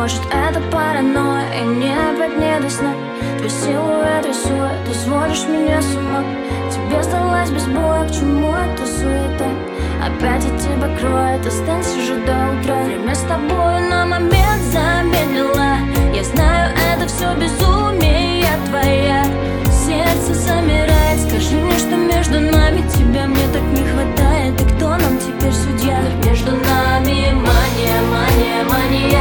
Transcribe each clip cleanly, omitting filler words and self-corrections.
Может, это паранойя, не опять не до сна. Твою силу я трясу, ты сводишь меня с ума. Тебе сдалась без боя, к чему эта суета? Опять я тебя кроет, останься же до утра. Время с тобой на момент замедлила. Я знаю, это все безумие твоя. Сердце замирает, скажи мне, что между нами тебя мне так не хватает. И кто нам теперь судья? Между нами мания, мания, мания.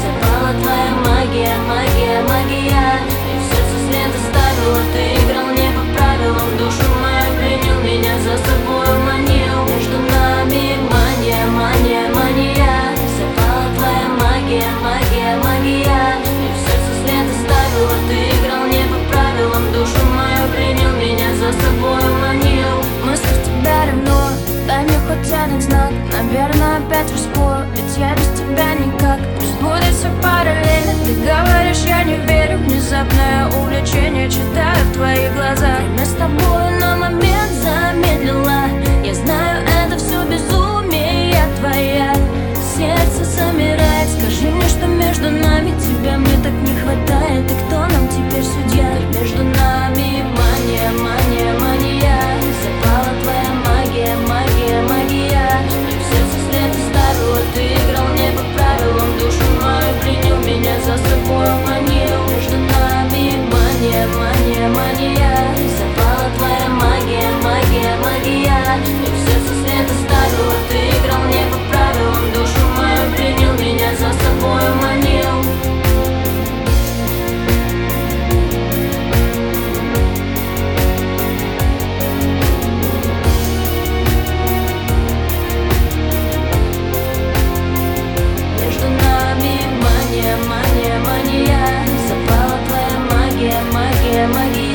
Запала твоя магия, магия, магия. И в сердце свет оставила, ты играл не по правилам. Душу мою пленил, меня за собой манил. Между нами мания, мания, мания. Запала твоя магия, магия, магия. И в сердце свет оставила, ты играл не по правилам. Душу мою пленил, меня за собой манил. Мысли в тебя равно, дай мне хоть один знак. Наверное, опять вспор, ведь я без тебя никак. Пусть будет все параллельно, ты говоришь, я не верю. Внезапное увлечение, читаю в твоих глазах. Время с тобой на момент замедлила. Я знаю, это все безумие твоя. Сердце замирает, скажи мне, что между нами тебя мне так не хватает. И кто нам теперь судья? Между нами мания, мания, мания. Запала твоя магия, магия, магия. Ты играл не по правилам, душу мою принял, меня за собой манил. Между нами мания, мания, мания. Запала твоя магия, магия, магия. И в сердце след оставила, ты играл не по правилам, душу мою принял, меня за собой манил. Мания, мания, мания. Запала твоя магия, магия, магия.